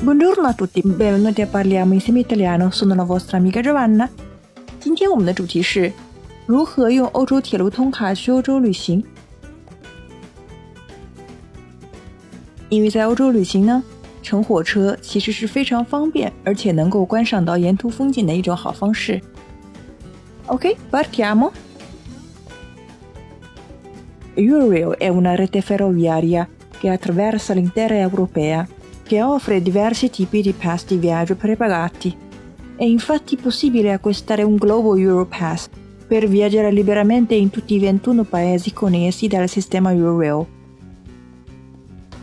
Buongiorno a tutti, benvenuti a Parliamo insieme Italiano, sono la vostra amica Giovanna. 今天我们的主题是如何用欧洲铁路通卡去欧洲旅行。因为在欧洲旅行呢，乘火车其实是非常方便，而且能够观赏到沿途风景的一种好方式。Ok, partiamo. Eurail è una rete ferroviaria che attraversa l'intera Europea.Che offre diversi tipi di pass di viaggio prepagati. È infatti possibile acquistare un Global Euro Pass per viaggiare liberamente in tutti i 21 paesi connessi dal sistema Eurail.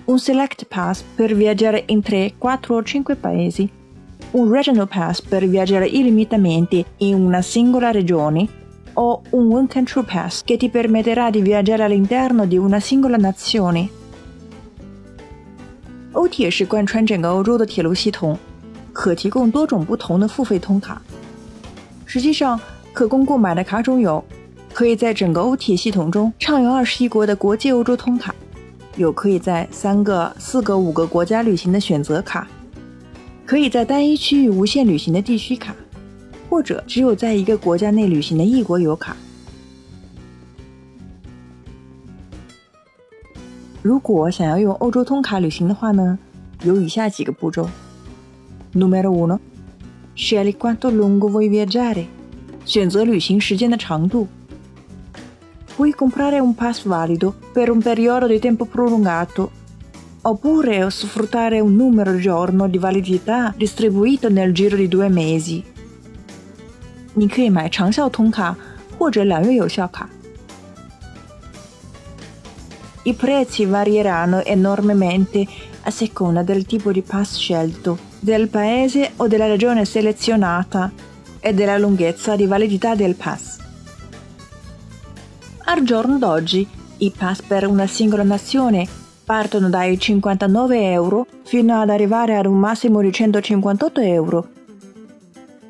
Un Select Pass per viaggiare in 3, 4 o 5 paesi. Un Regional Pass per viaggiare illimitatamente in una singola regione. O un One Country Pass che ti permetterà di viaggiare all'interno di una singola nazione.欧铁是贯穿整个欧洲的铁路系统，可提供多种不同的付费通卡。实际上，可供购买的卡种有：可以在整个欧铁系统中畅游21国的国际欧洲通卡，有可以在3个、4个、5个国家旅行的选择卡，可以在单一区域无限旅行的地区卡，或者只有在一个国家内旅行的异国游卡。如果想要用欧洲通卡旅行的话呢，有以下几个步骤。Numero 1. Scegli quanto lungo vuoi viaggiare. 选择旅行时间的长度。Puoi comprare un pass valido per un periodo di tempo prolungato. Oppure sfruttare un numero di giorni di validità distribuito nel giro di 2 mesi. 你可以买长效通卡或者2月有效卡。I prezzi varieranno enormemente a seconda del tipo di pass scelto, del paese o della regione selezionata e della lunghezza di validità del pass. Al giorno d'oggi, i pass per una singola nazione partono dai €59 fino ad arrivare ad un massimo di €158,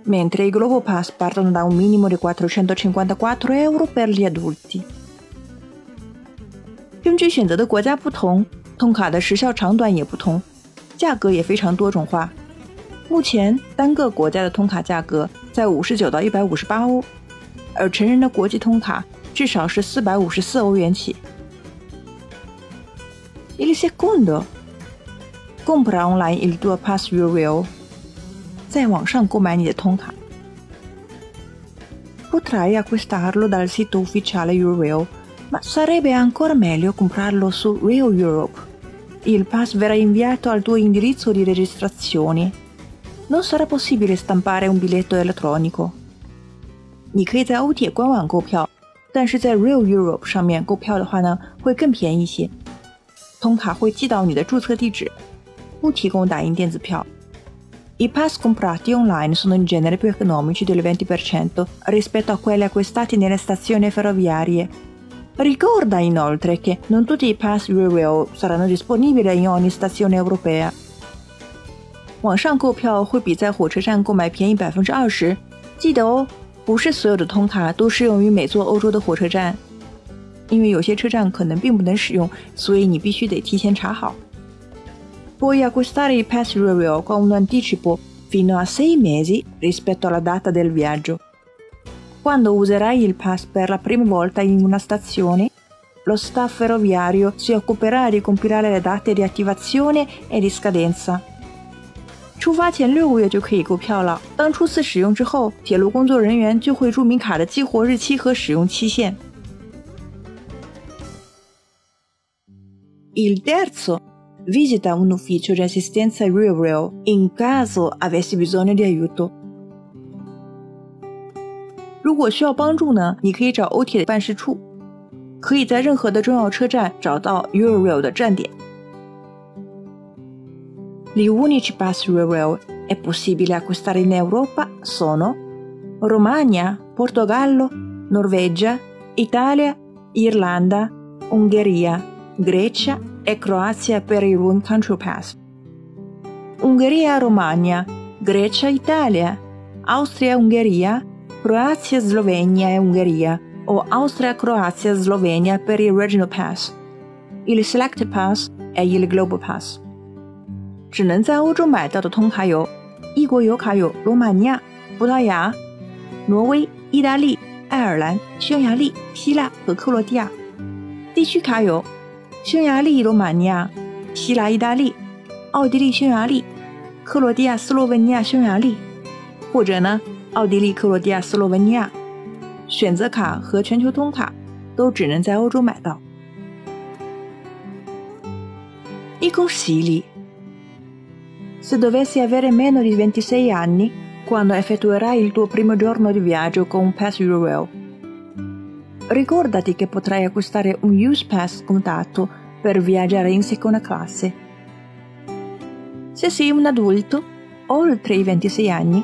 mentre i Global Pass partono da un minimo di €454 per gli adulti.根据选择的国家不同，通卡的时效长短也不同，价格也非常多种化。目前单个国家的通卡价格在$59到$158，而成人的国际通卡至少是$454起。Il secondo, compra online il tuo pass Eurail. 在网上购买你的通卡。Potrai acquistarlo dal sito ufficiale Eurail.Ma sarebbe ancora meglio comprarlo su Rail Europe. Il pass verrà inviato al tuo indirizzo di registrazione. Non sarà possibile stampare un biglietto elettronico. 你可以在欧铁官网购票，但是在 Rail Europe 上面购票的话呢，会更便宜一些。通卡会寄到你的注册地址，不提供打印电子票。I pass comprati online sono in genere più economici del 20% rispetto a quelli acquistati nelle stazioni ferroviarie.Ricorda inoltre che non tutti i pass Eurail saranno disponibili in ogni stazione europea. 网上购票会比在火车站购买便宜 20%， 记得哦，不是所有的通卡都适用于每座欧洲的火车站，因为有些车站可能并不能使用，所以你必须得提前查好。Puoi acquistare i pass Eurail con un anticipo fino a 6 mesi rispetto alla data del viaggio.Quando userai il pass per la prima volta in una stazione, lo staff ferroviario si occuperà di compilare le date di attivazione e di scadenza. 出发前6个月就可以购票了。当初次使用之后，铁路工作人员就会注明卡的激活日期和使用期限。Il terzo, visita un ufficio di assistenza Eurail in caso avessi bisogno di aiuto.如果需要帮助呢，你可以找欧铁的办事处，可以在任何的重要车站找到 Eurail 的站点。Gli unici pass Eurail è possibile acquistare in Europa sono Romagna, Portogallo, Norvegia, Italia, Irlanda, Ungheria, Grecia e Croazia per il One Country Pass. Ungheria, Romagna, Grecia, Italia, Austria, Ungheria,Croazia, Slovenia e Ungheria o Austria, Croazia, Slovenia per il Regional Pass. Il Select Pass e il Global Pass. 只能在欧洲买到的通卡有异国油卡有罗马尼亚、葡萄牙、挪威、意大利、爱尔兰、匈牙利、希腊和克罗地亚。地区卡有匈牙利、罗马尼亚、希腊、意大利、奥地利、匈牙利、克罗地亚、斯洛文尼亚、匈牙利，或者呢奥地利、克罗地亚、斯洛文尼亚。选择卡和全球通卡都只能在欧洲买到。I consigli. Se dovessi avere meno di 26 anni quando effettuerai il tuo primo giorno di viaggio con un pass Eurail, ricordati che potrai acquistare un use pass scontato per viaggiare in seconda classe. Se sei un adulto oltre i 26 anni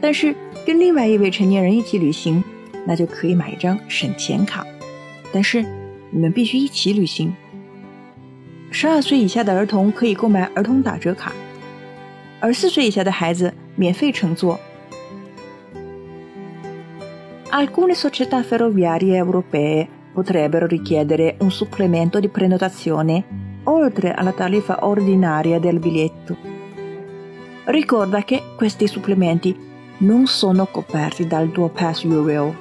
但是跟另外一位成年人一起旅行，那就可以买一张省钱卡，但是你们必须一起旅行。12岁以下的儿童可以购买儿童打折卡，而4岁以下的孩子免费乘坐。Alcune società ferroviarie europee potrebbero richiedere un supplemento di prenotazione oltre alla tariffa ordinaria del biglietto. Ricorda che questi supplementi non sono coperti dal tuo pass Eurail.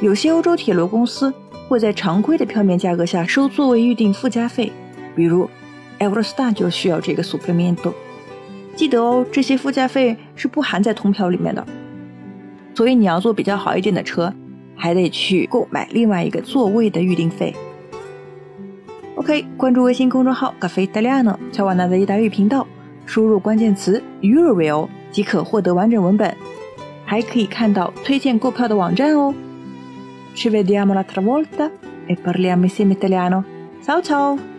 有些欧洲铁路公司会在常规的票面价格下收座位预订附加费，比如 Eurostar 就需要这个 supplemento。 记得哦，这些附加费是不含在通票里面的，所以你要坐比较好一点的车，还得去购买另外一个座位的预订费。 OK， 关注微信公众号 Cafe Italiano 乔瓦娜的意大利频道，输入关键词 Eurail 即可获得完整文本，还可以看到推荐购票的网站哦。Ci vediamo l'altra volta e parliamo insieme italiano. Ciao ciao!